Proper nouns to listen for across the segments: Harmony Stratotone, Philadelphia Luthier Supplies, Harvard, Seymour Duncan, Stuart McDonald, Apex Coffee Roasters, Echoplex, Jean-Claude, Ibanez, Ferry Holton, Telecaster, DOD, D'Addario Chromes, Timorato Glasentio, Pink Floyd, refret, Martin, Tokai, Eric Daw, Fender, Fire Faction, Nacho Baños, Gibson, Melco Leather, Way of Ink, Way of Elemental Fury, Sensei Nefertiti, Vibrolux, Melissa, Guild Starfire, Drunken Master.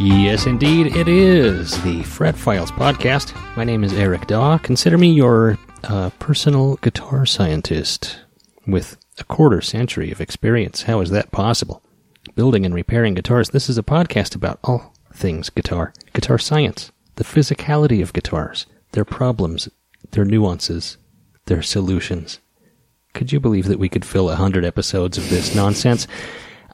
Yes, indeed, it is the Fret Files Podcast. My name is Eric Daw. Consider me your personal guitar scientist with 25 years of experience. How is that possible? Building and repairing guitars. This is a podcast about all things guitar, guitar science, the physicality of guitars, their problems, their nuances, their solutions. Could you believe that we could fill 100 episodes of this nonsense?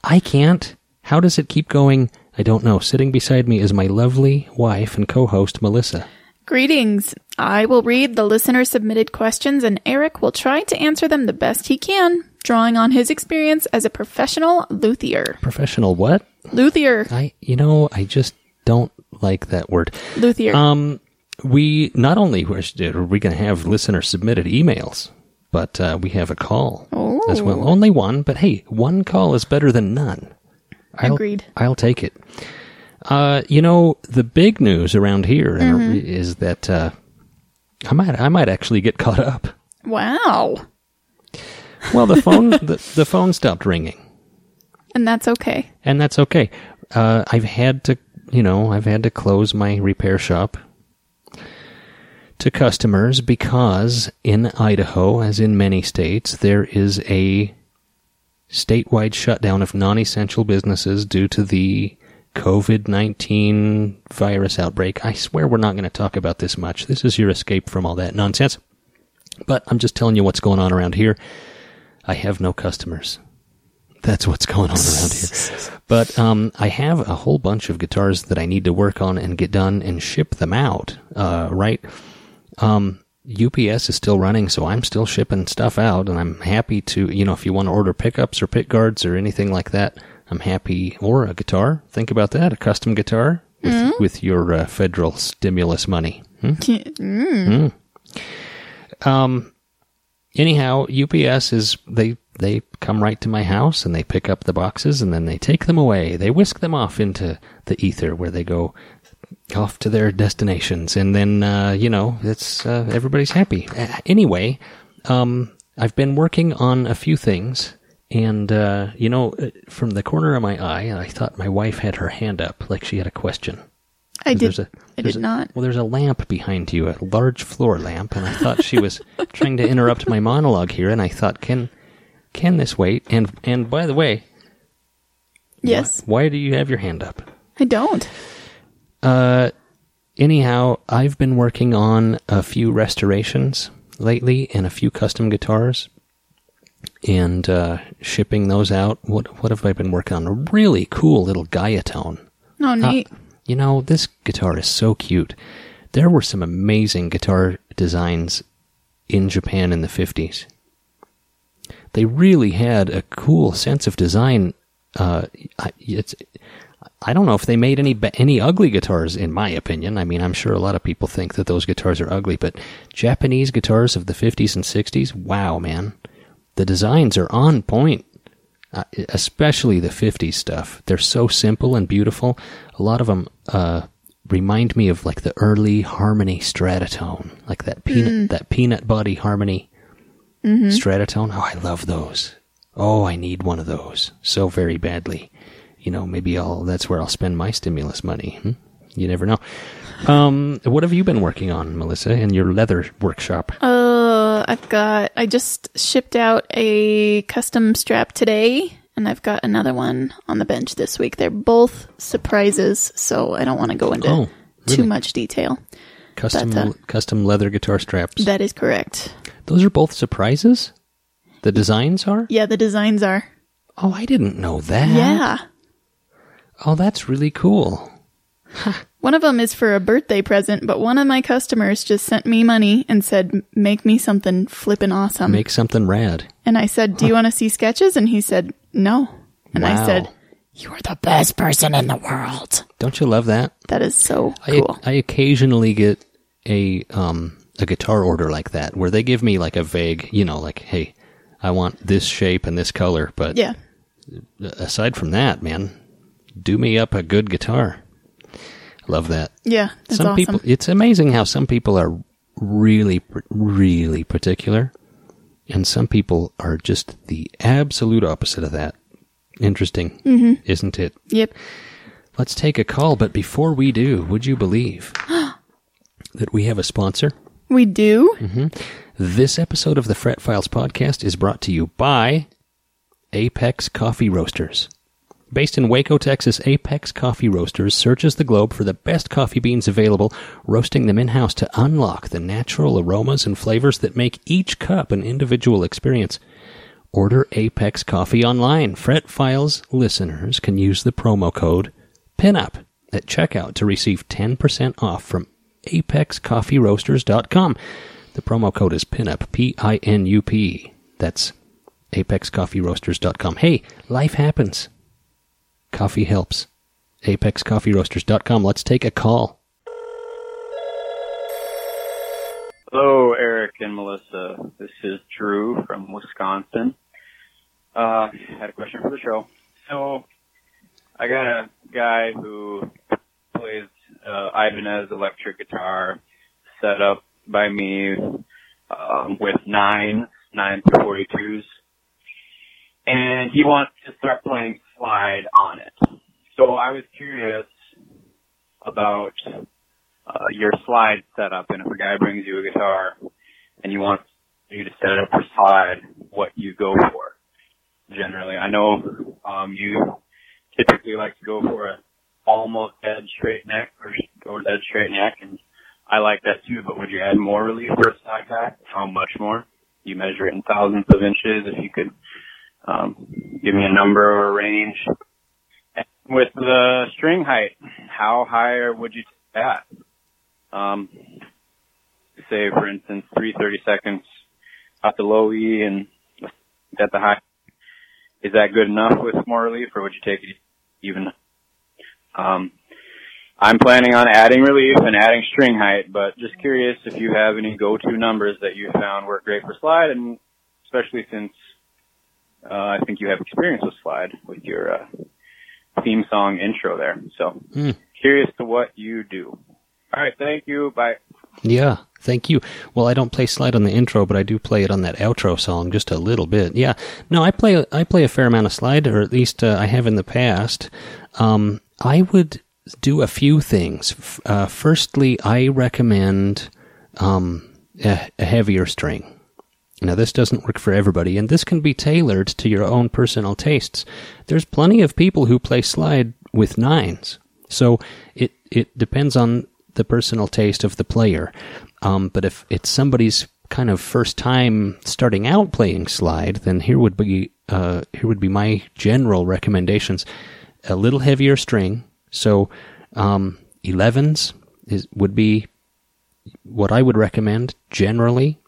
I can't. How does it keep going? I don't know. Sitting beside me is my lovely wife and co-host, Melissa. Greetings. I will read the listener-submitted questions, and Eric will try to answer them the best he can, drawing on his experience as a professional luthier. Professional what? Luthier. I just don't like that word. Luthier. Not only are we going to have listener-submitted emails, but we have a call as well. Only one, but hey, one call is better than none. Agreed. I'll take it. The big news around here is that I might actually get caught up. Wow. Well, the phone the phone stopped ringing, and that's okay. I've had to close my repair shop to customers because in Idaho, as in many states, there is a statewide shutdown of non-essential businesses due to the COVID-19 virus outbreak. I swear we're not going to talk about this much. This is your escape from all that nonsense. But I'm just telling you what's going on around here. I have no customers. That's what's going on around here. But I have a whole bunch of guitars that I need to work on and get done and ship them out, right? UPS is still running, so I'm still shipping stuff out, and I'm happy to, if you want to order pickups or pick guards or anything like that, I'm happy, or a guitar, think about that, a custom guitar with your federal stimulus money. Anyhow, UPS is, they come right to my house, and they pick up the boxes, and then they take them away. They whisk them off into the ether where they go off to their destinations, and then, it's everybody's happy. Anyway, I've been working on a few things, and, from the corner of my eye, I thought my wife had her hand up, like she had a question. I did. I did not. Well, there's a lamp behind you, a large floor lamp, and I thought she was trying to interrupt my monologue here, and I thought, can this wait? And by the way... Yes? Why do you have your hand up? I don't. Anyhow, I've been working on a few restorations lately and a few custom guitars and shipping those out. What have I been working on? A really cool little Guyatone. Oh, neat. This guitar is so cute. There were some amazing guitar designs in Japan in the 50s. They really had a cool sense of design. I don't know if they made any ugly guitars, in my opinion. I mean, I'm sure a lot of people think that those guitars are ugly, but Japanese guitars of the 50s and 60s, wow, man. The designs are on point, especially the 50s stuff. They're so simple and beautiful. A lot of them remind me of, like, the early Harmony Stratotone, like that peanut body Harmony Stratotone. Oh, I love those. Oh, I need one of those so very badly. Maybe that's where I'll spend my stimulus money. You never know. What have you been working on, Melissa, in your leather workshop? I just shipped out a custom strap today, And I've got another one on the bench this week. They're both surprises, so I don't want to go into too much detail. Custom leather guitar straps. That is correct. Those are both surprises? The designs are? Yeah, the designs are. Oh, I didn't know that. Yeah. Oh, that's really cool. One of them is for a birthday present, but one of my customers just sent me money and said, make me something flippin' awesome. Make something rad. And I said, do you want to see sketches? And he said, no. And I said, you are the best person in the world. Don't you love that? That is so cool. I occasionally get a guitar order like that, where they give me like a vague, like, hey, I want this shape and this color. But aside from that, man, do me up a good guitar. Love that. Yeah, that's awesome. People, it's amazing how some people are really, really particular, and some people are just the absolute opposite of that. Interesting, isn't it? Yep. Let's take a call, but before we do, would you believe that we have a sponsor? We do? Mm-hmm. This episode of the Fret Files podcast is brought to you by Apex Coffee Roasters. Based in Waco, Texas, Apex Coffee Roasters searches the globe for the best coffee beans available, roasting them in-house to unlock the natural aromas and flavors that make each cup an individual experience. Order Apex Coffee online. Fret Files listeners can use the promo code PINUP at checkout to receive 10% off from apexcoffeeroasters.com. The promo code is PINUP, P-I-N-U-P. That's apexcoffeeroasters.com. Hey, life happens. Coffee helps. ApexCoffeeRoasters.com. Let's take a call. Hello, Eric and Melissa. This is Drew from Wisconsin. I had a question for the show. So I got a guy who plays Ibanez electric guitar set up by me with 9 942s, and he wants to start playing slide on it. So I was curious about your slide setup, and if a guy brings you a guitar and he wants you to set it up for slide, what you go for generally. I know you typically like to go for an almost dead straight neck or dead straight neck, and I like that too, but would you add more relief for a slide back? How much more? You measure it in thousands of inches if you could. Give me a number or a range. And with the string height, how high would you take that? Say, for instance, 3/32 at the low E and at the high. Is that good enough with more relief, or would you take it even? I'm planning on adding relief and adding string height, but just curious if you have any go-to numbers that you found work great for slide, and especially since I think you have experience with slide with your theme song intro there. So curious to what you do. All right. Thank you. Bye. Yeah. Thank you. Well, I don't play slide on the intro, but I do play it on that outro song just a little bit. Yeah. No, I play a fair amount of slide, or at least I have in the past. I would do a few things. Firstly, I recommend a heavier string. Now, this doesn't work for everybody, and this can be tailored to your own personal tastes. There's plenty of people who play slide with 9s, so it depends on the personal taste of the player. But if it's somebody's kind of first time starting out playing slide, then here would be my general recommendations: a little heavier string, so 11s would be what I would recommend generally.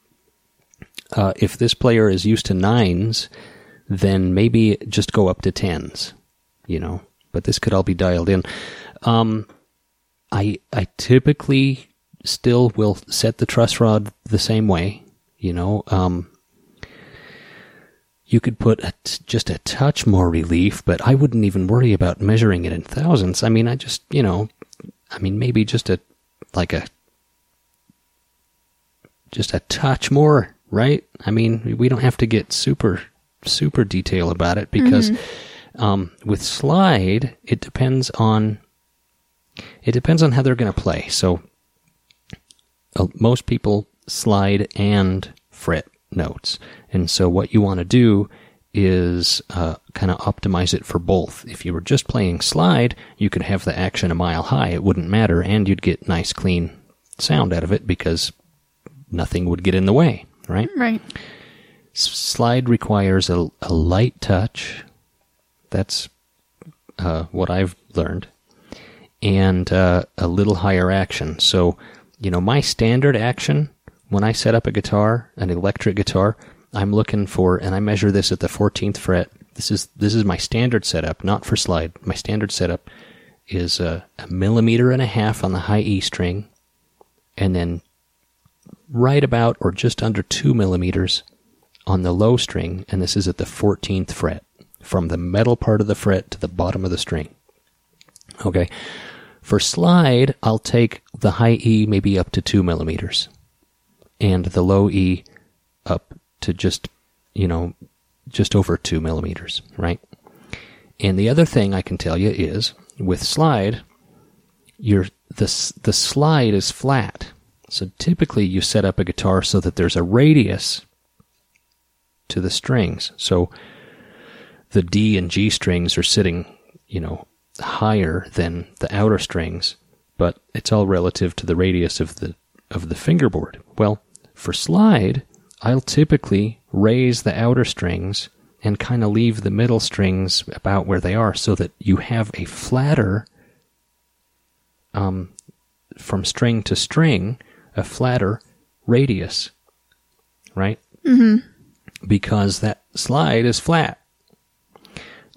If this player is used to 9s, then maybe just go up to 10s, but this could all be dialed in. I typically still will set the truss rod the same way, you could put just a touch more relief, but I wouldn't even worry about measuring it in thousandths. I mean, I just, maybe just a touch more. Right? I mean, we don't have to get super, super detail about it because with slide, it depends on how they're going to play. So most people slide and fret notes. And so what you want to do is kind of optimize it for both. If you were just playing slide, you could have the action a mile high. It wouldn't matter, and you'd get nice, clean sound out of it because nothing would get in the way, right? Right. Slide requires a light touch. That's what I've learned. And a little higher action. So, you know, my standard action, when I set up a guitar, an electric guitar, I'm looking for, and I measure this at the 14th fret. This is my standard setup, not for slide. My standard setup is a 1.5 millimeters on the high E string, and then right about or just under 2 millimeters on the low string, and this is at the 14th fret, from the metal part of the fret to the bottom of the string. Okay, for slide, I'll take the high E maybe up to 2 millimeters, and the low E up to just, you know, just over 2 millimeters, right? And the other thing I can tell you is, with slide, the slide is flat. So typically you set up a guitar so that there's a radius to the strings. So the D and G strings are sitting, you know, higher than the outer strings, but it's all relative to the radius of the fingerboard. Well, for slide, I'll typically raise the outer strings and kind of leave the middle strings about where they are so that you have a flatter, from string to string, a flatter radius, right? Mm-hmm. Because that slide is flat.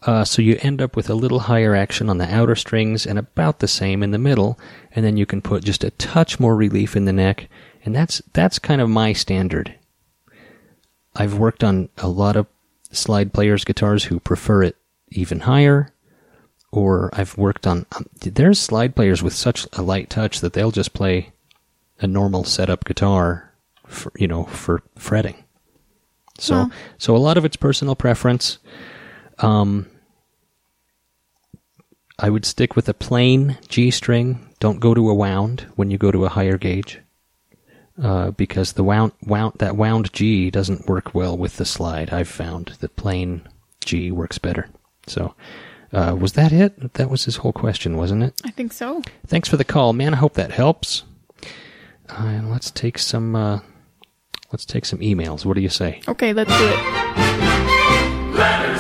So you end up with a little higher action on the outer strings and about the same in the middle, and then you can put just a touch more relief in the neck, and that's kind of my standard. I've worked on a lot of slide players' guitars who prefer it even higher, or I've worked on... there's slide players with such a light touch that they'll just play a normal setup guitar, for fretting. So a lot of it's personal preference. I would stick with a plain G string. Don't go to a wound when you go to a higher gauge, because the wound G doesn't work well with the slide. I've found that plain G works better. So, was that it? That was his whole question, wasn't it? I think so. Thanks for the call, man. I hope that helps. And let's take some emails. What do you say? Okay, let's do it. Letters.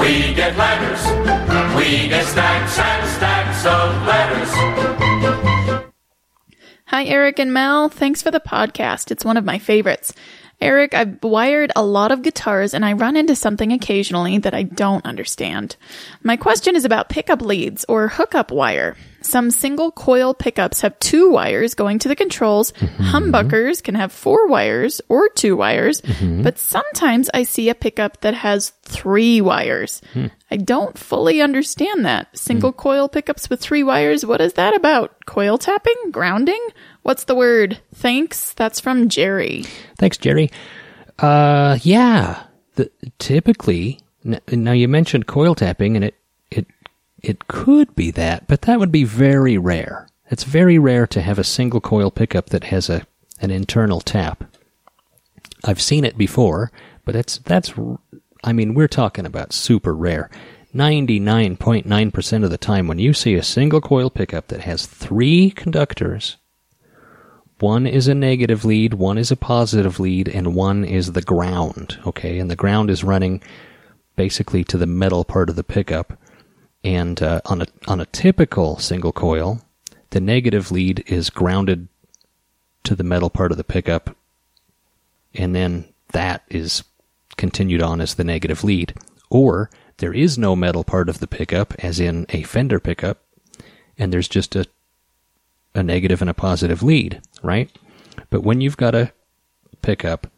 We get letters. We get stacks and stacks of letters. Hi, Eric and Mel. Thanks for the podcast. It's one of my favorites. Eric, I've wired a lot of guitars, and I run into something occasionally that I don't understand. My question is about pickup leads or hookup wire. Some single coil pickups have 2 wires going to the controls. Mm-hmm. Humbuckers can have 4 wires or 2 wires, mm-hmm. but sometimes I see a pickup that has 3 wires. Mm. I don't fully understand that. Single coil pickups with 3 wires, what is that about? Coil tapping? Grounding? What's the word? Thanks. That's from Jerry. Thanks, Jerry. Yeah. Typically, now you mentioned coil tapping, and it could be that, but that would be very rare. It's very rare to have a single coil pickup that has an internal tap. I've seen it before, but we're talking about super rare. 99.9% of the time when you see a single coil pickup that has 3 conductors, one is a negative lead, one is a positive lead, and one is the ground, okay? And the ground is running basically to the metal part of the pickup. And on a typical single coil, the negative lead is grounded to the metal part of the pickup, and then that is continued on as the negative lead. Or there is no metal part of the pickup, as in a Fender pickup, and there's just a negative and a positive lead, right? But when you've got a pickup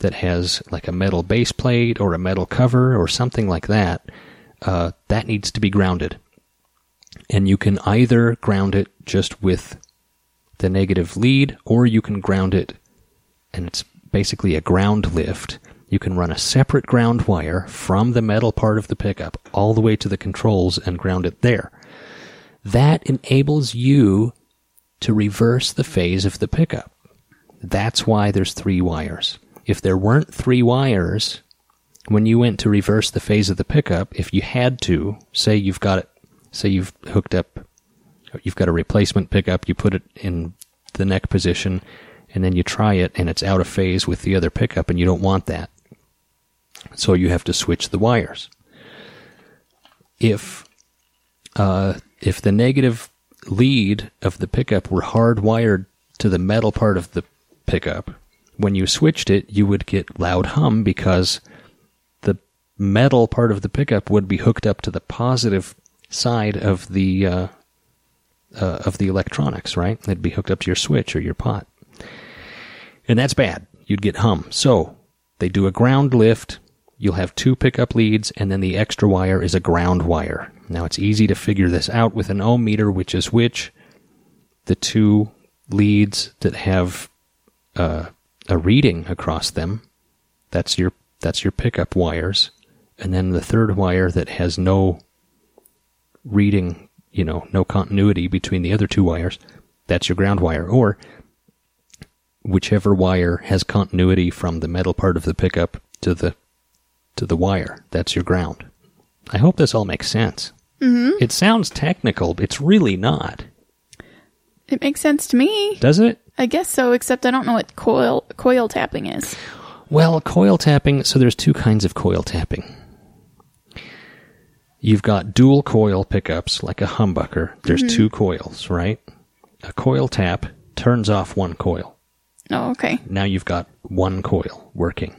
that has like a metal base plate or a metal cover or something like that, that needs to be grounded. And you can either ground it just with the negative lead, or you can ground it, and it's basically a ground lift. You can run a separate ground wire from the metal part of the pickup all the way to the controls and ground it there. That enables you to reverse the phase of the pickup. That's why there's 3 wires. If there weren't 3 wires, when you went to reverse the phase of the pickup, if you had to, say you've got it, say you've hooked up, you've got a replacement pickup, you put it in the neck position, and then you try it, and it's out of phase with the other pickup, and you don't want that. So you have to switch the wires. If the negative lead of the pickup were hardwired to the metal part of the pickup, when you switched it, you would get loud hum because the metal part of the pickup would be hooked up to the positive side of the electronics, right? It'd be hooked up to your switch or your pot. And that's bad. You'd get hum. So they do a ground lift. You'll have two pickup leads, and then the extra wire is a ground wire. Now, it's easy to figure this out with an ohm meter, which is which. The two leads that have a reading across them, that's your pickup wires. And then the third wire that has no reading, you know, no continuity between the other two wires, that's your ground wire. Or whichever wire has continuity from the metal part of the pickup to the wire. That's your ground. I hope this all makes sense. Mm-hmm. It sounds technical, but it's really not. It makes sense to me. Does it? I guess so, except I don't know what coil tapping is. Well, coil tapping, so there's two kinds of coil tapping. You've got dual coil pickups, like a humbucker. There's mm-hmm. two coils, right? A coil tap turns off one coil. Oh, okay. Now you've got one coil working.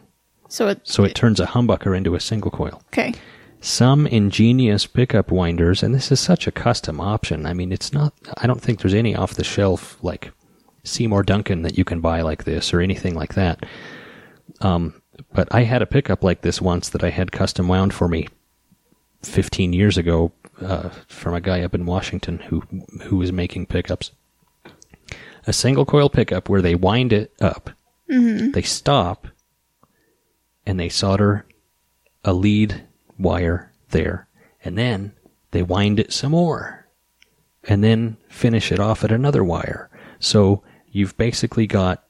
So it turns a humbucker into a single coil. Okay. Some ingenious pickup winders, and this is such a custom option. I mean, it's not, I don't think there's any off the shelf like Seymour Duncan that you can buy like this or anything like that. But I had a pickup like this once that I had custom wound for me 15 years ago from a guy up in Washington who was making pickups. A single coil pickup where they wind it up, mm-hmm. they stop, and they solder a lead wire there. And then they wind it some more. And then finish it off at another wire. So you've basically got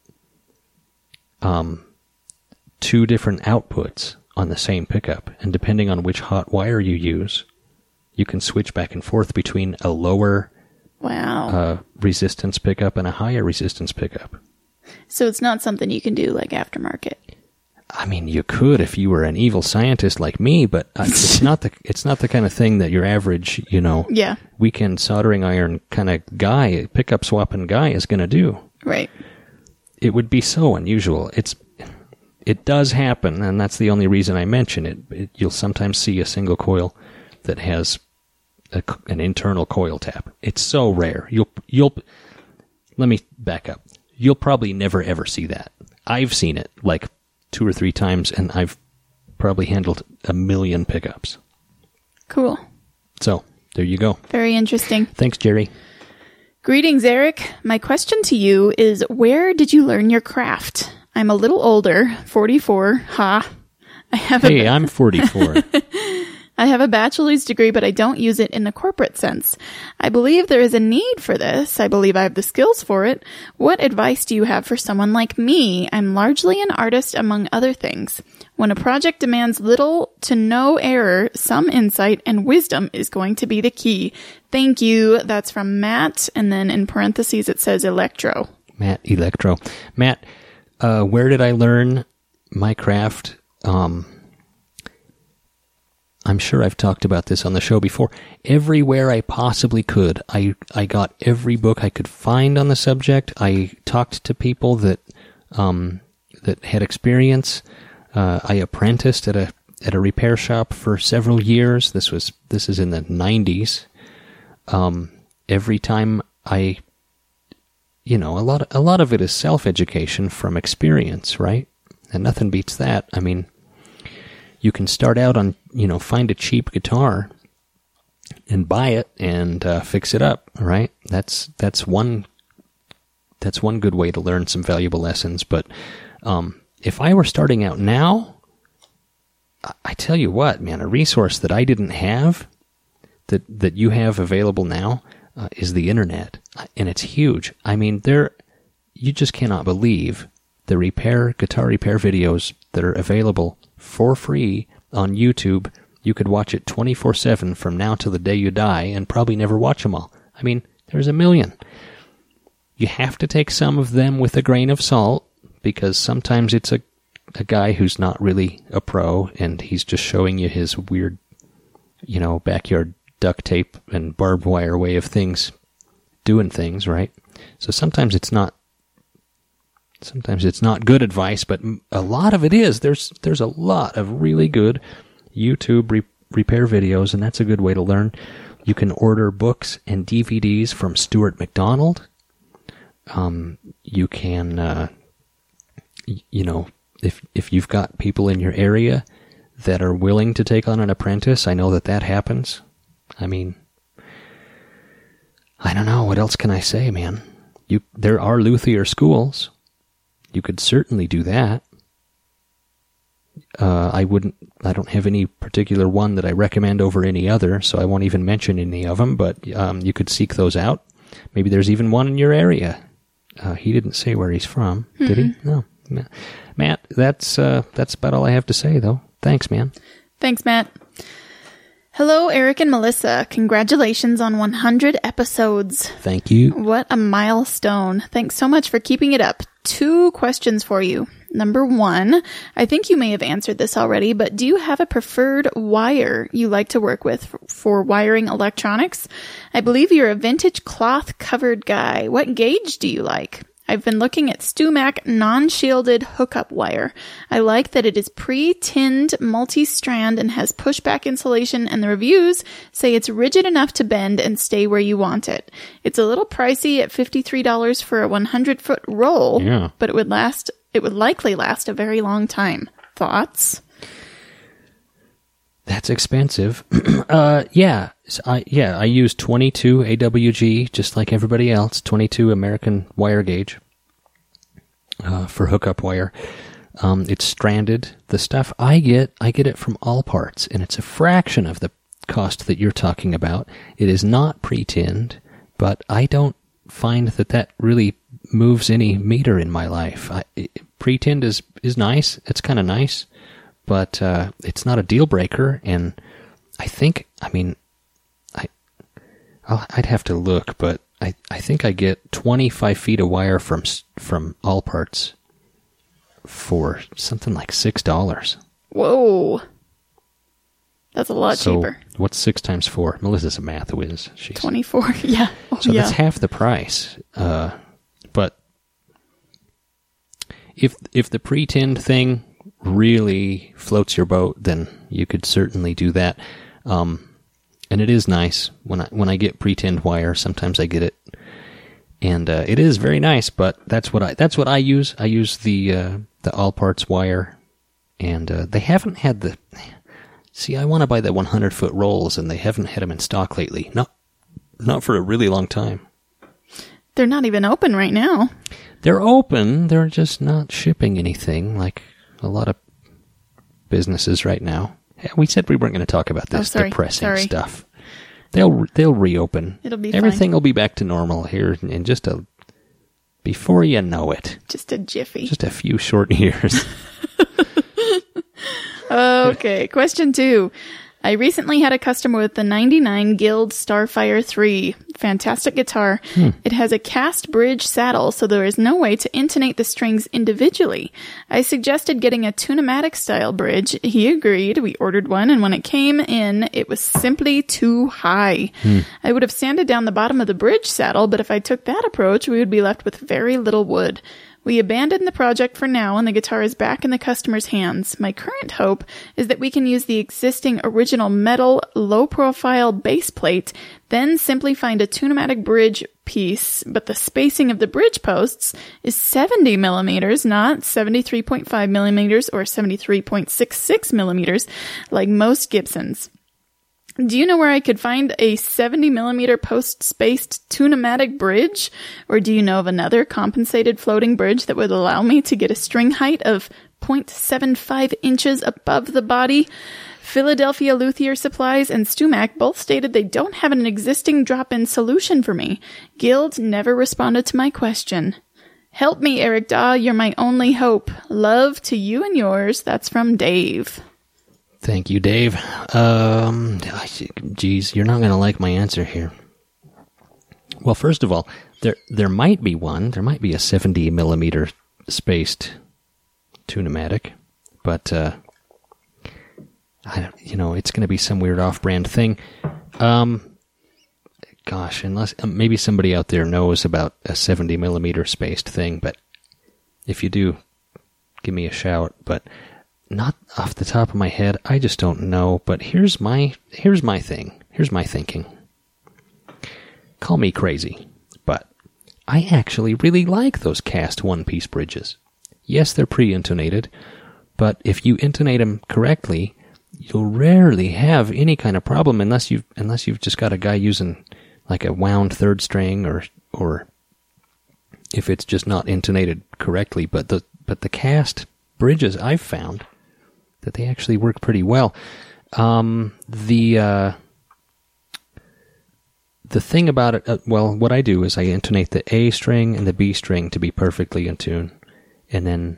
two different outputs on the same pickup. And depending on which hot wire you use, you can switch back and forth between a lower resistance pickup and a higher resistance pickup. So it's not something you can do like aftermarket. I mean, you could if you were an evil scientist like me, but it's not the kind of thing that your average, you know, weekend soldering iron kind of guy, pickup swapping guy is going to do. Right. It would be so unusual. It does happen, and that's the only reason I mention it. You'll sometimes see a single coil that has an internal coil tap. It's so rare. Let me back up. You'll probably never ever see that. I've seen it like 2 or 3 times, and I've probably handled 1 million pickups. Cool. So, there you go. Very interesting. Thanks, Jerry. Greetings, Eric. My question to you is, where did you learn your craft? I'm a little older, 44, ha. I'm 44. I have a bachelor's degree, but I don't use it in the corporate sense. I believe there is a need for this. I believe I have the skills for it. What advice do you have for someone like me? I'm largely an artist, among other things. When a project demands little to no error, some insight and wisdom is going to be the key. Thank you. That's from Matt. And then in parentheses, it says Electro. Matt Electro. Matt, where did I learn my craft? I'm sure I've talked about this on the show before. Everywhere I possibly could, I got every book I could find on the subject. I talked to people that had experience. I apprenticed at a repair shop for several years. This is in the 90s. Every time I, you know, a lot of it is self-education from experience, right? And nothing beats that. I mean, you can start out on, you know, find a cheap guitar and buy it and fix it up, right? That's one good way to learn some valuable lessons. But if I were starting out now, I tell you what, man, a resource that I didn't have that you have available now is the internet, and it's huge. I mean, you just cannot believe the guitar repair videos that are available for free on YouTube. You could watch it 24/7 from now till the day you die and probably never watch them all. I mean, there's a million. You have to take some of them with a grain of salt because sometimes it's a guy who's not really a pro and he's just showing you his weird, you know, backyard duct tape and barbed wire way of things, doing things, right? So sometimes it's not good advice, but a lot of it is. There's a lot of really good YouTube repair videos, and that's a good way to learn. You can order books and DVDs from Stuart McDonald. You can, you know, if you've got people in your area that are willing to take on an apprentice, I know that happens. I mean, I don't know. What else can I say, man? There are luthier schools. You could certainly do that. I don't have any particular one that I recommend over any other, so I won't even mention any of them, but you could seek those out. Maybe there's even one in your area. He didn't say where he's from, did he? No. Matt, that's about all I have to say, though. Thanks, man. Thanks, Matt. Hello, Eric and Melissa. Congratulations on 100 episodes. Thank you. What a milestone. Thanks so much for keeping it up. 2 questions for you. Number 1, I think you may have answered this already, but do you have a preferred wire you like to work with for wiring electronics? I believe you're a vintage cloth-covered guy. What gauge do you like? I've been looking at StewMac non-shielded hookup wire. I like that it is pre-tinned multi-strand and has pushback insulation, and the reviews say it's rigid enough to bend and stay where you want it. It's a little pricey at $53 for a 100-foot roll, yeah, but it would likely last a very long time. Thoughts? That's expensive. I use 22 AWG, just like everybody else, 22 American wire gauge for hookup wire. It's stranded. The stuff I get it from All Parts, and it's a fraction of the cost that you're talking about. It is not pre-tinned, but I don't find that really moves any meter in my life. Pre-tinned is nice. It's kind of nice. But it's not a deal breaker, and I'd have to look, but I think I get 25 feet of wire from All Parts for something like $6. Whoa, that's a lot cheaper. What's 6 times 4? Melissa's a math whiz. She's 24. Yeah, that's half the price. But if the pre-tinned thing really floats your boat, then you could certainly do that. And it is nice. When I get pre-tinned wire, sometimes I get it, and it is very nice. But that's what I use. I use the All Parts wire, and they haven't had the. See, I want to buy the 100-foot rolls, and they haven't had them in stock lately. Not for a really long time. They're not even open right now. They're open. They're just not shipping anything like a lot of businesses right now. We said we weren't going to talk about this depressing stuff. They'll reopen. It'll be everything fine. Will be back to normal here in just a before you know it. Just a jiffy. Just a few short years. Okay, question 2. I recently had a customer with the 99 Guild Starfire 3. Fantastic guitar. It has a cast bridge saddle, so there is no way to intonate the strings individually. I suggested getting a tune-o-matic style bridge. He agreed. We ordered one, and when it came in, it was simply too high. I would have sanded down the bottom of the bridge saddle, but if I took that approach, we would be left with very little wood. We abandoned the project for now, and the guitar is back in the customer's hands. My current hope is that we can use the existing original metal, low-profile bass plate, then simply find a tune-o-matic bridge piece, but the spacing of the bridge posts is 70 millimeters, not 73.5 millimeters or 73.66 millimeters, like most Gibsons. Do you know where I could find a 70-millimeter post-spaced tune-o-matic bridge? Or do you know of another compensated floating bridge that would allow me to get a string height of 0.75 inches above the body? Philadelphia Luthier Supplies and StewMac both stated they don't have an existing drop-in solution for me. Guild never responded to my question. Help me, Eric Daw. You're my only hope. Love to you and yours. That's from Dave. Thank you, Dave. Geez, you're not going to like my answer here. Well, first of all, there might be one. There might be a 70 millimeter spaced tune-o-matic, but I don't, it's going to be some weird off-brand thing. Gosh, unless maybe somebody out there knows about a 70 millimeter spaced thing, but if you do, give me a shout. But not off the top of my head, I just don't know. But here's my thing. Here's my thinking. Call me crazy, but I actually really like those cast one-piece bridges. Yes, they're pre-intonated, but if you intonate them correctly, you'll rarely have any kind of problem unless you've just got a guy using like a wound third string or if it's just not intonated correctly. But the cast bridges, I've found that they actually work pretty well. The thing about it, what I do is I intonate the A string and the B string to be perfectly in tune, and then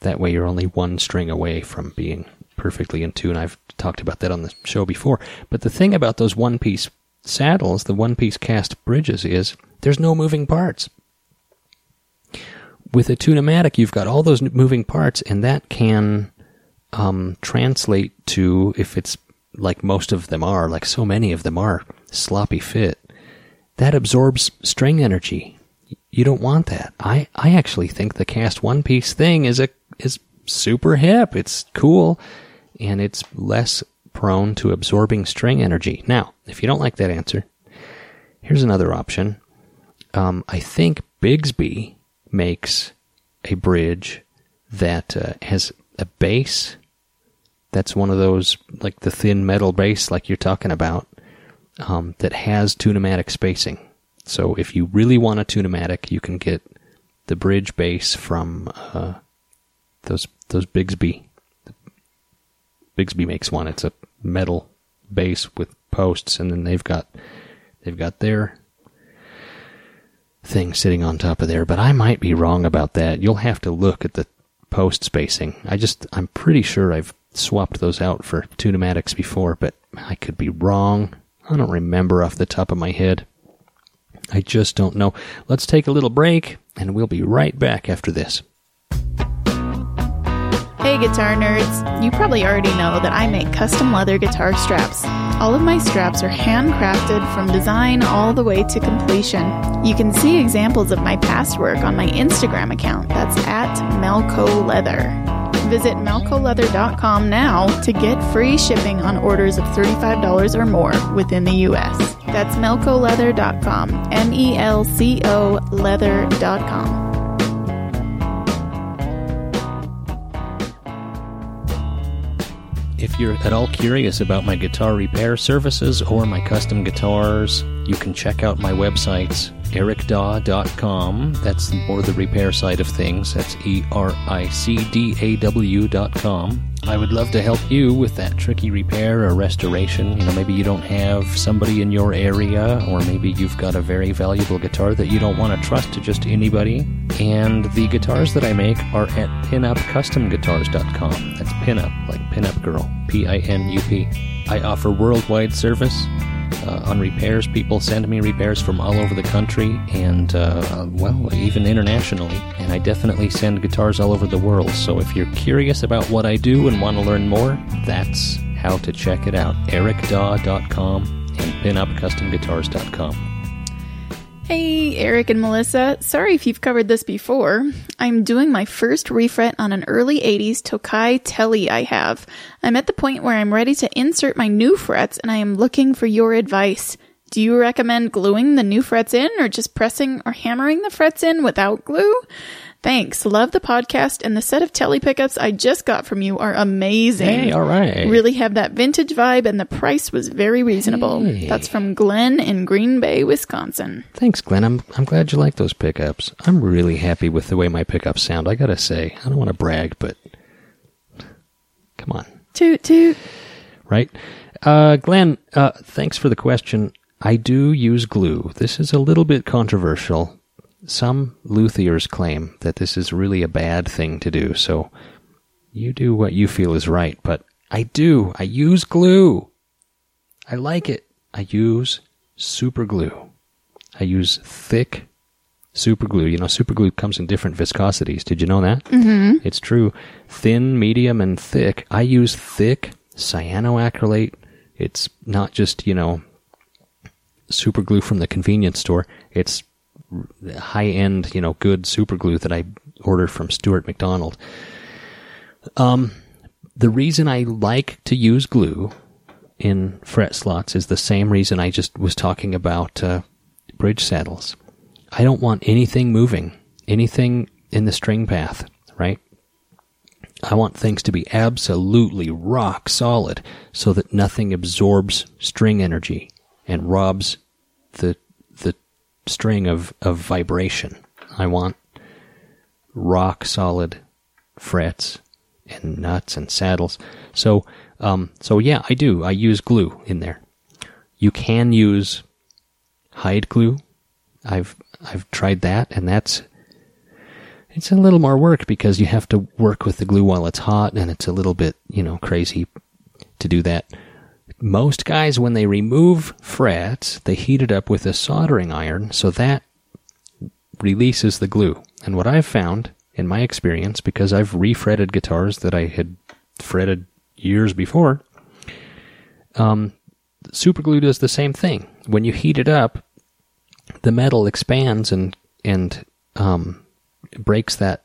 that way you're only one string away from being perfectly in tune. I've talked about that on the show before. But the thing about those one-piece saddles, the one-piece cast bridges, is there's no moving parts. With a tune-o-matic, you've got all those moving parts, and that can translate to, if it's like most of them are, like so many of them are, sloppy fit. That absorbs string energy. You don't want that. I actually think the cast one-piece thing is super hip. It's cool, and it's less prone to absorbing string energy. Now, if you don't like that answer, here's another option. I think Bigsby makes a bridge that has a bass that's one of those, like the thin metal bass like you're talking about, that has tune-o-matic spacing. So if you really want a tune-o-matic, you can get the bridge bass from those Bigsby. Bigsby makes one. It's a metal bass with posts, and then they've got their thing sitting on top of there. But I might be wrong about that. You'll have to look at the post spacing. I'm pretty sure I've swapped those out for tune-o-matics before, but I could be wrong. I don't remember off the top of my head. I just don't know. Let's take a little break, and we'll be right back after this. Hey guitar nerds, you probably already know that I make custom leather guitar straps. All of my straps are handcrafted from design all the way to completion. You can see examples of my past work on my Instagram account. That's at Melco Leather. Visit melcoleather.com now to get free shipping on orders of $35 or more within the U.S. That's melcoleather.com, M-E-L-C-O leather.com. If you're at all curious about my guitar repair services or my custom guitars, you can check out my websites, ericdaw.com, that's more the repair side of things, that's ericdaw.com. I would love to help you with that tricky repair or restoration. Maybe you don't have somebody in your area, or maybe you've got a very valuable guitar that you don't want to trust to just anybody. And the guitars that I make are at pinupcustomguitars.com. That's pinup, like pinup girl, P-I-N-U-P. I offer worldwide service on repairs. People send me repairs from all over the country and, even internationally. And I definitely send guitars all over the world. So if you're curious about what I do and want to learn more, that's how to check it out. ericdaw.com and pinupcustomguitars.com. Hey, Eric and Melissa. Sorry if you've covered this before. I'm doing my first refret on an early 80s Tokai Telly I have. I'm at the point where I'm ready to insert my new frets, and I am looking for your advice. Do you recommend gluing the new frets in, or just pressing or hammering the frets in without glue? Thanks. Love the podcast, and the set of Telly pickups I just got from you are amazing. Hey, all right. Really have that vintage vibe, and the price was very reasonable. Hey. That's from Glenn in Green Bay, Wisconsin. Thanks, Glenn. I'm glad you like those pickups. I'm really happy with the way my pickups sound, I gotta say. I don't want to brag, but come on. Toot toot. Right? Glenn, thanks for the question. I do use glue. This is a little bit controversial. Some luthiers claim that this is really a bad thing to do, so you do what you feel is right, but I do. I use glue. I like it. I use super glue. I use thick super glue. You know, super glue comes in different viscosities. Did you know that? Mm-hmm. It's true. Thin, medium, and thick. I use thick cyanoacrylate. It's not just, you know, super glue from the convenience store. It's high-end, you know, good super glue that I ordered from Stuart McDonald. The reason I like to use glue in fret slots is the same reason I just was talking about bridge saddles. I don't want anything moving, anything in the string path, right? I want things to be absolutely rock solid so that nothing absorbs string energy and robs the string of vibration. I want rock solid frets and nuts and saddles. So yeah, I do. I use glue in there. You can use hide glue. I've tried that, and it's a little more work because you have to work with the glue while it's hot, and it's a little bit, you know, crazy to do that. Most guys, when they remove frets, they heat it up with a soldering iron, so that releases the glue. And what I've found in my experience, because I've refretted guitars that I had fretted years before, super glue does the same thing. When you heat it up, the metal expands and breaks that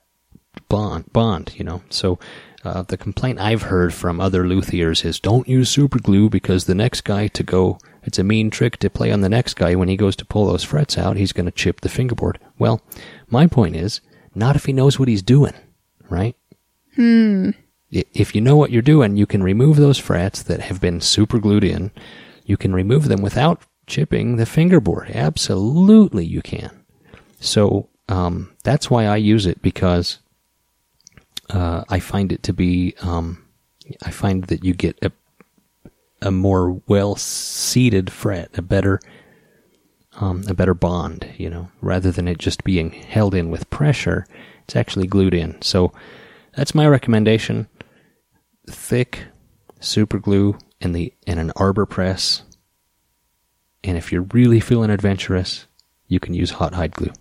bond, you know. So the complaint I've heard from other luthiers is, don't use super glue because the next guy to go, it's a mean trick to play on the next guy. When he goes to pull those frets out, he's going to chip the fingerboard. Well, my point is, not if he knows what he's doing, right? If you know what you're doing, you can remove those frets that have been super glued in. You can remove them without chipping the fingerboard. Absolutely you can. So that's why I use it, because I find it to be, I find that you get a more well-seated fret, a better bond, you know, rather than it just being held in with pressure. It's actually glued in. So that's my recommendation. Thick super glue and an arbor press. And if you're really feeling adventurous, you can use hot hide glue.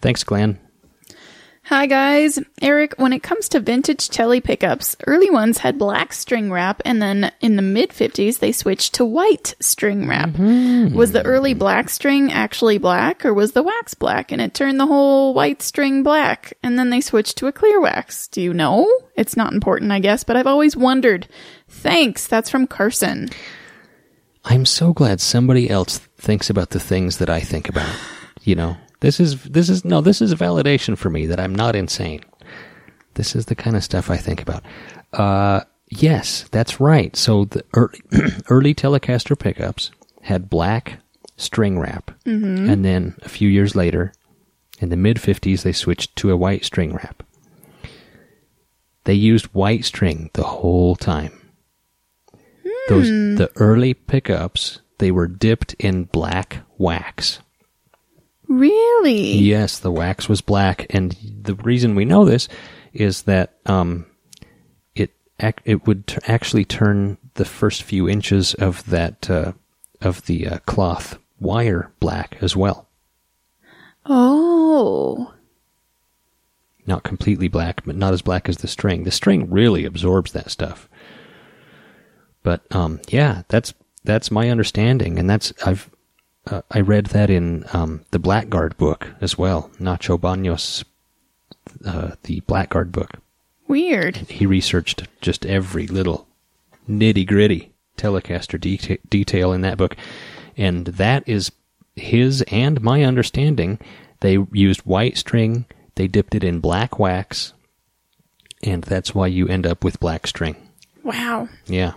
Thanks, Glenn. Hi, guys. Eric, when it comes to vintage Tele pickups, early ones had black string wrap, and then in the mid-'50s, they switched to white string wrap. Mm-hmm. Was the early black string actually black, or was the wax black, and it turned the whole white string black, and then they switched to a clear wax? Do you know? It's not important, I guess, but I've always wondered. Thanks. That's from Carson. I'm so glad somebody else thinks about the things that I think about, you know. This is validation for me that I'm not insane. This is the kind of stuff I think about. Yes, that's right. So the early Telecaster pickups had black string wrap. Mm-hmm. And then a few years later, in the mid-'50s, they switched to a white string wrap. They used white string the whole time. The early pickups, they were dipped in black wax. Really? Yes, the wax was black, and the reason we know this is that it would actually turn the first few inches of that of the cloth wire black as well. Oh. Not completely black, but not as black as the string. The string really absorbs that stuff. But yeah, that's my understanding, and I read that in the Blackguard book as well, Nacho Baños, the Blackguard book. Weird. He researched just every little nitty-gritty Telecaster detail in that book. And that is his and my understanding. They used white string, they dipped it in black wax, and that's why you end up with black string. Wow. Yeah.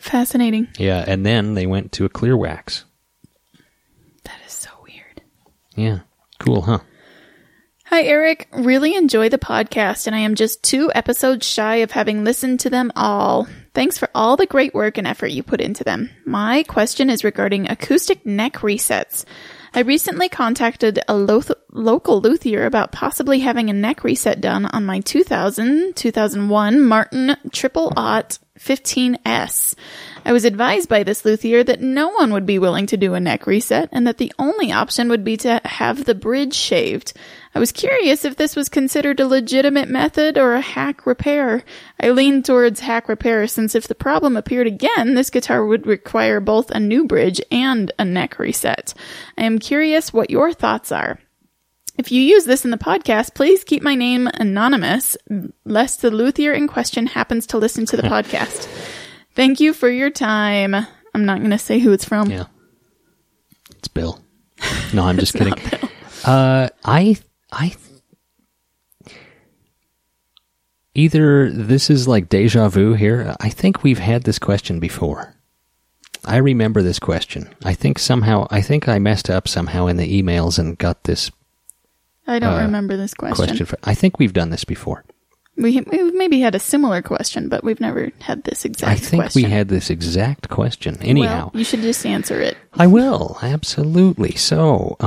Fascinating. Yeah, and then they went to a clear wax. That is so weird. Yeah. Cool, huh? Hi, Eric. Really enjoy the podcast, and I am just 2 episodes shy of having listened to them all. Thanks for all the great work and effort you put into them. My question is regarding acoustic neck resets. I recently contacted a local luthier about possibly having a neck reset done on my 2001 Martin Triple Aught 15S. I was advised by this luthier that no one would be willing to do a neck reset and that the only option would be to have the bridge shaved. I was curious if this was considered a legitimate method or a hack repair. I leaned towards hack repair since if the problem appeared again, this guitar would require both a new bridge and a neck reset. I am curious what your thoughts are. If you use this in the podcast, please keep my name anonymous, lest the luthier in question happens to listen to the podcast. Thank you for your time. I'm not going to say who it's from. Yeah. It's Bill. No, I'm just kidding. Bill. Either this is like deja vu here. I think we've had this question before. I remember this question. I think I messed up somehow in the emails and got this. I don't remember this question. I think we've done this before. We've maybe had a similar question, but we've never had this exact question. I think we had this exact question. Anyhow. Well, you should just answer it. I will. Absolutely. So,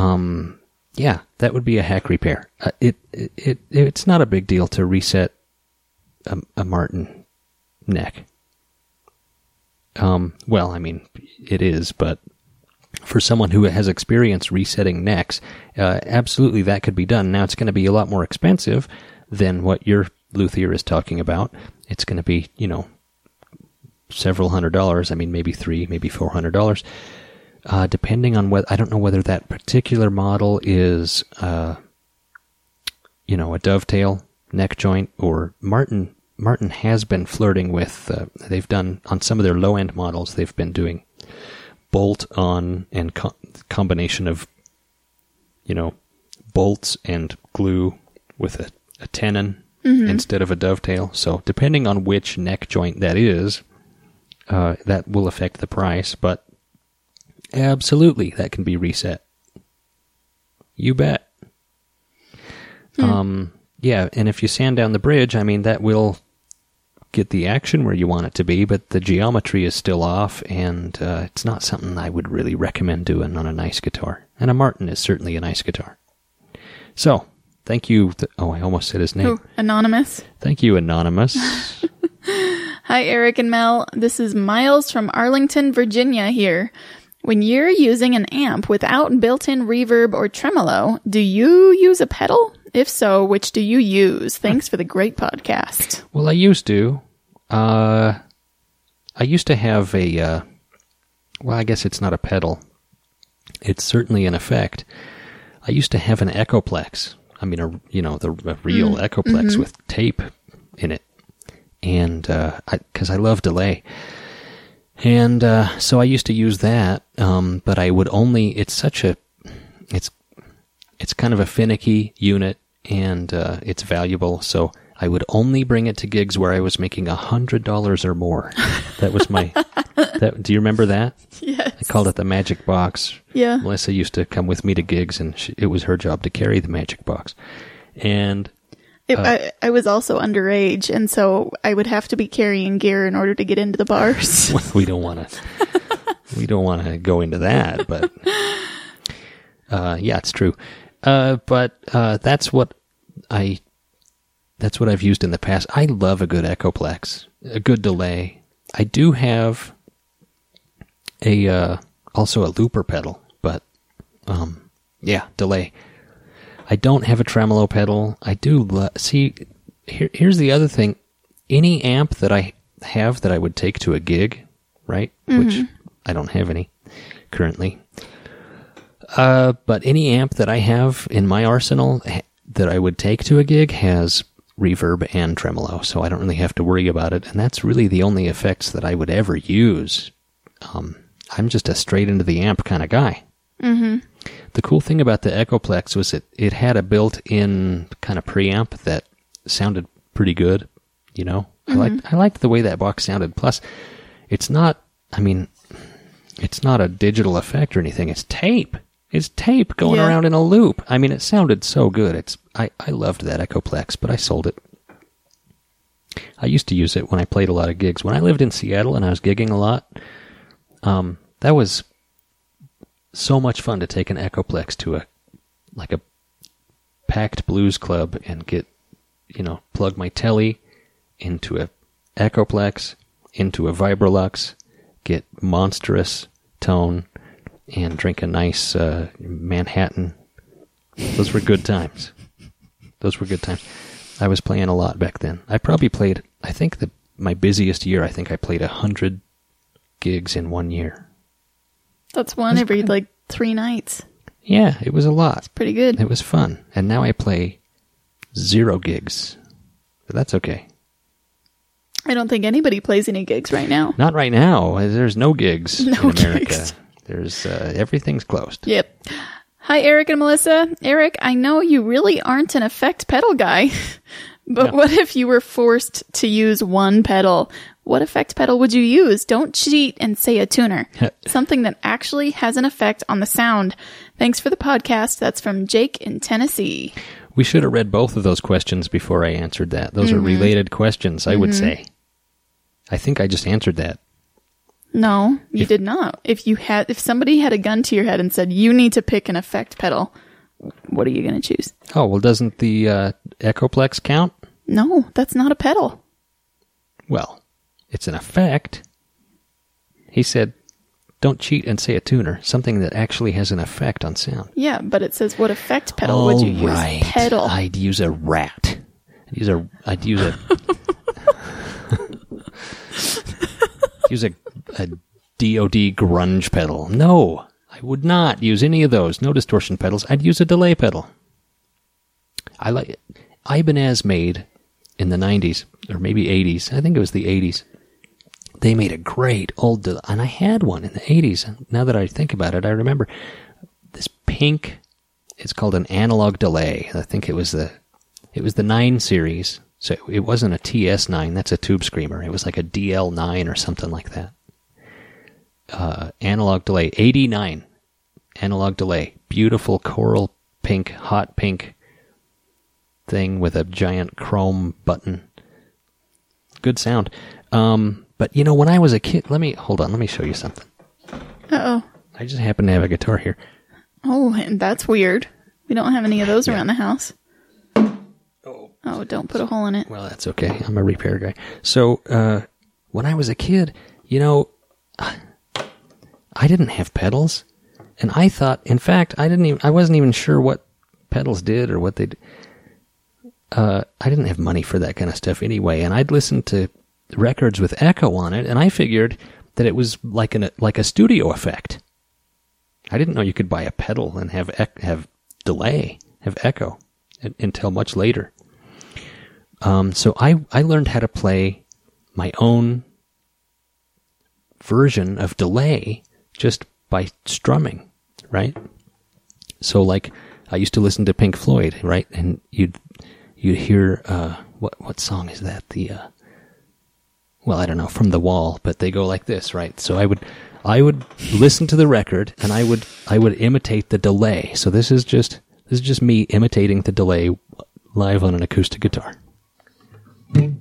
yeah, that would be a hack repair. It's not a big deal to reset a Martin neck. Well, I mean, it is, but for someone who has experience resetting necks, absolutely that could be done. Now, it's going to be a lot more expensive than what your luthier is talking about. It's going to be, several $100s. I mean, maybe $300, maybe $400, depending on I don't know whether that particular model is, a dovetail neck joint or Martin. Martin has been flirting with, they've done, on some of their low-end models, they've been doing bolt-on and combination of, bolts and glue with a tenon instead of a dovetail. So depending on which neck joint that is, that will affect the price. But absolutely, that can be reset. You bet. Mm. Yeah, and if you sand down the bridge, I mean, that will get the action where you want it to be, but the geometry is still off, and it's not something I would really recommend doing on a nice guitar. And a Martin is certainly a nice guitar. So, thank you. I almost said his name. Ooh, Anonymous. Thank you, Anonymous. Hi, Eric and Mel. This is Miles from Arlington, Virginia here. When you're using an amp without built-in reverb or tremolo, do you use a pedal? If so, which do you use? Thanks for the great podcast. Well, I used to. I used to have a... well, I guess it's not a pedal. It's certainly an effect. I used to have an Echoplex. I mean, a real Echoplex with tape in it. And because I love delay. And so I used to use that, but I would only... It's kind of a finicky unit, and it's valuable, so I would only bring it to gigs where I was making $100 or more. That was my... do you remember that? Yes. I called it the magic box. Yeah. Melissa used to come with me to gigs, and it was her job to carry the magic box. And... I was also underage, and so I would have to be carrying gear in order to get into the bars. We don't want to go into that, but... yeah, it's true. But that's what I've used in the past. I love a good Echoplex, a good delay. I do have also a looper pedal, but yeah, delay. I don't have a tremolo pedal. I do see. Here's the other thing: any amp that I have that I would take to a gig, right? Mm-hmm. Which I don't have any currently. But any amp that I have in my arsenal that I would take to a gig has reverb and tremolo, so I don't really have to worry about it. And that's really the only effects that I would ever use. I'm just a straight into the amp kind of guy. Mm-hmm. The cool thing about the Echoplex was it had a built-in kind of preamp that sounded pretty good. Mm-hmm. I liked the way that box sounded. Plus, it's not a digital effect or anything. It's tape. It's tape going around in a loop. I mean, it sounded so good. I loved that Echoplex, but I sold it. I used to use it when I played a lot of gigs. When I lived in Seattle and I was gigging a lot, that was so much fun to take an Echoplex to a packed blues club and get, you know, plug my telly into a Echoplex, into a Vibrolux, get monstrous tone, and drink a nice Manhattan. Those were good times. Those were good times. I was playing a lot back then. I probably played, I think that my busiest year, I think I played 100 gigs in 1 year. That's one every good. Like 3 nights. Yeah, it was a lot. It's pretty good. It was fun. And now I play 0 gigs. So that's okay. I don't think anybody plays any gigs right now. Not right now. There's no gigs in America. Gigs. There's everything's closed. Yep. Hi, Eric and Melissa. Eric, I know you really aren't an effect pedal guy, but what if you were forced to use one pedal? What effect pedal would you use? Don't cheat and say a tuner. Something that actually has an effect on the sound. Thanks for the podcast. That's from Jake in Tennessee. We should have read both of those questions before I answered that. Those are related questions, I would say. I think I just answered that. No, you did not. If somebody had a gun to your head and said, you need to pick an effect pedal, what are you going to choose? Oh, well, doesn't the Echoplex count? No, that's not a pedal. Well, it's an effect. He said, don't cheat and say a tuner, something that actually has an effect on sound. Yeah, but it says, what effect pedal would you use? Pedal. I'd use a rat. I'd use a... use a DOD grunge pedal. No, I would not use any of those. No distortion pedals. I'd use a delay pedal. I like it. Ibanez made in the 90s, or maybe 80s. I think it was the 80s. They made a great old delay, and I had one in the 80s. Now that I think about it, I remember this pink, it's called an analog delay. I think it was the 9 series. So it wasn't a TS9, that's a tube screamer. It was like a DL9 or something like that. Analog delay, 89. Analog delay. Beautiful coral pink, hot pink thing with a giant chrome button. Good sound. But, you know, when I was a kid... Hold on, let me show you something. Uh-oh. I just happen to have a guitar here. Oh, and that's weird. We don't have any of those around the house. Oh, don't put a hole in it. Well, that's okay. I'm a repair guy. So, when I was a kid, you know, I didn't have pedals. And I thought, in fact, I wasn't even sure what pedals did or what they'd... I didn't have money for that kind of stuff anyway. And I'd listen to records with echo on it, and I figured that it was like a studio effect. I didn't know you could buy a pedal and have echo until much later. So I learned how to play my own version of delay just by strumming, right? So like I used to listen to Pink Floyd, right? And you'd hear what song is that? The well, I don't know, From the Wall, but they go like this, right? So I would listen to the record and I would imitate the delay. So this is just me imitating the delay live on an acoustic guitar. I mean,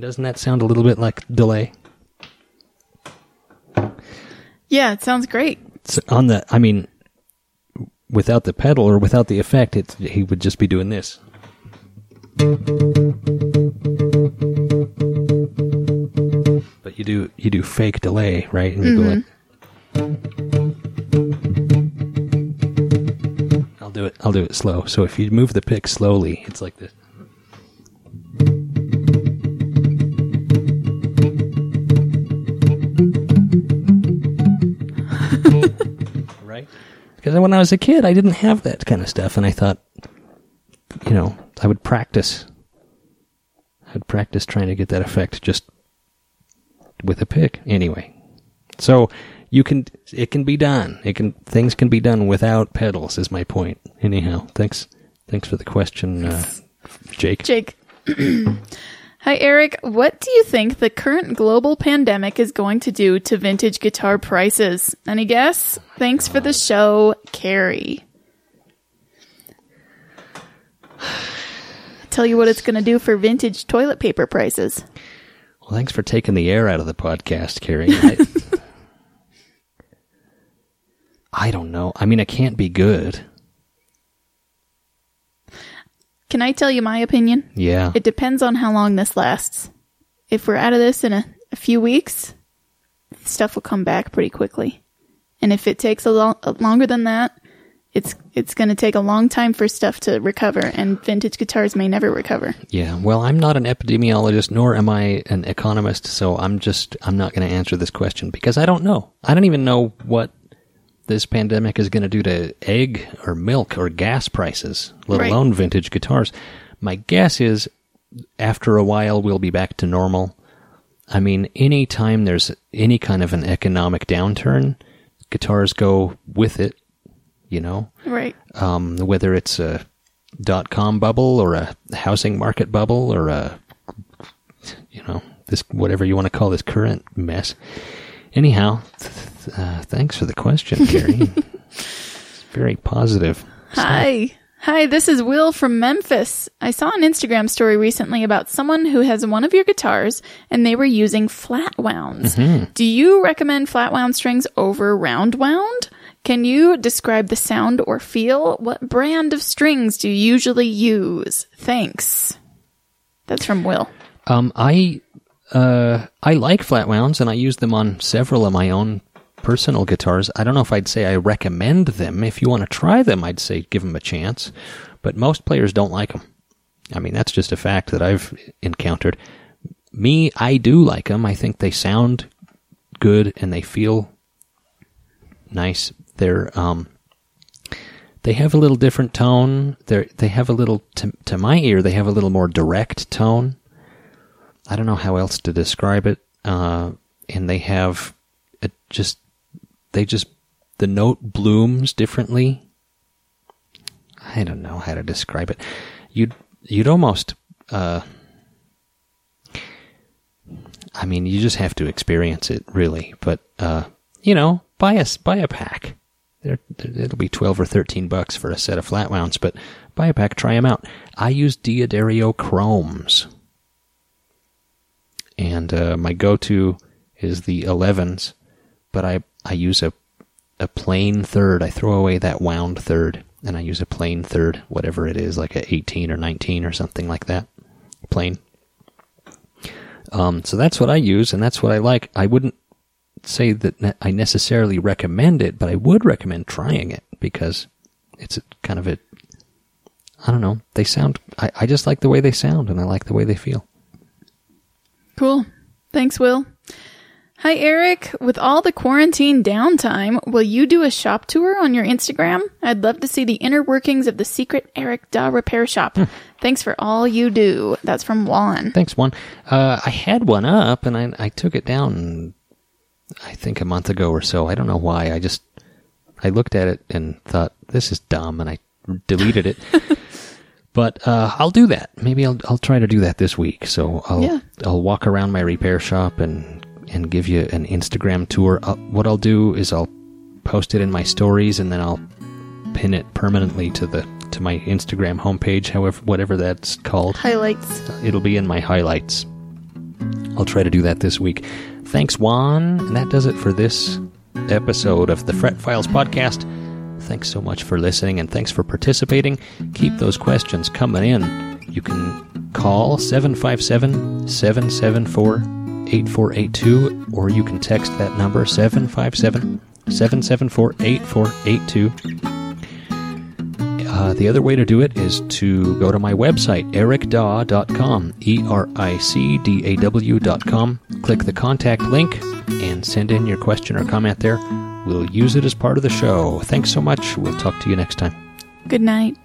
doesn't that sound a little bit like delay? Yeah, it sounds great. So without the pedal or without the effect, he would just be doing this. But you do fake delay, right? And you go like, I'll do it slow. So if you move the pick slowly, it's like this. Because when I was a kid, I didn't have that kind of stuff, and I thought, you know, I would practice. I would practice trying to get that effect just with a pick. Anyway, so it can be done. Things can be done without pedals, is my point. Anyhow, thanks for the question, Jake. Hi, Eric. What do you think the current global pandemic is going to do to vintage guitar prices? Any guess? Thanks for the show, Carrie. Tell you what it's going to do for vintage toilet paper prices. Well, thanks for taking the air out of the podcast, Carrie. I don't know. I mean, it can't be good. Can I tell you my opinion? Yeah. It depends on how long this lasts. If we're out of this in a few weeks, stuff will come back pretty quickly. And if it takes longer than that, it's going to take a long time for stuff to recover, and vintage guitars may never recover. Yeah. Well, I'm not an epidemiologist, nor am I an economist, so I'm not going to answer this question because I don't know. I don't even know what this pandemic is going to do to egg or milk or gas prices, let alone vintage guitars. My guess is after a while we'll be back to normal. I mean, any time there's any kind of an economic downturn, guitars go with it, you know? Right. Whether it's a dot-com bubble or a housing market bubble or a, you know, this whatever you want to call this current mess. Anyhow, thanks for the question, Carrie. It's very positive. Hi, this is Will from Memphis. I saw an Instagram story recently about someone who has one of your guitars and they were using flat wounds. Mm-hmm. Do you recommend flat wound strings over round wound? Can you describe the sound or feel? What brand of strings do you usually use? Thanks. That's from Will. I like flat wounds, and I use them on several of my own personal guitars. I don't know if I'd say I recommend them. If you want to try them, I'd say give them a chance. But most players don't like them. I mean, that's just a fact that I've encountered. Me, I do like them. I think they sound good, and they feel nice. They have a little different tone. They have a little, to my ear, they have a little more direct tone. I don't know how else to describe it, and they have the note blooms differently. I don't know how to describe it. You'd almost, I mean, you just have to experience it, really. But you know, buy a pack. It'll be $12 or $13 for a set of flat wounds, but buy a pack, try them out. I use D'Addario Chromes. And my go-to is the 11s, but I use a plain third. I throw away that wound third, and I use a plain third, whatever it is, like a 18 or 19 or something like that, plain. So that's what I use, and that's what I like. I wouldn't say that I necessarily recommend it, but I would recommend trying it because it's kind of I don't know, they sound, I just like the way they sound, and I like the way they feel. Cool. Thanks, Will. Hi, Eric. With all the quarantine downtime, will you do a shop tour on your Instagram? I'd love to see the inner workings of the secret Eric Daw repair shop. Thanks for all you do. That's from Juan. Thanks, Juan. I had one up, and I took it down, I think, a month ago or so. I don't know why. I looked at it and thought, this is dumb, and I deleted it. But I'll do that. Maybe I'll try to do that this week. So I'll walk around my repair shop and give you an Instagram tour. What I'll do is I'll post it in my stories and then I'll pin it permanently to my Instagram homepage, however, whatever that's called. Highlights. It'll be in my highlights. I'll try to do that this week. Thanks, Juan. And that does it for this episode of the Fret Files podcast. Thanks so much for listening, and thanks for participating. Keep those questions coming in. You can call 757-774-8482, or you can text that number, 757-774-8482. The other way to do it is to go to my website, ericdaw.com, ericdaw.com. Click the contact link and send in your question or comment there. We'll use it as part of the show. Thanks so much. We'll talk to you next time. Good night.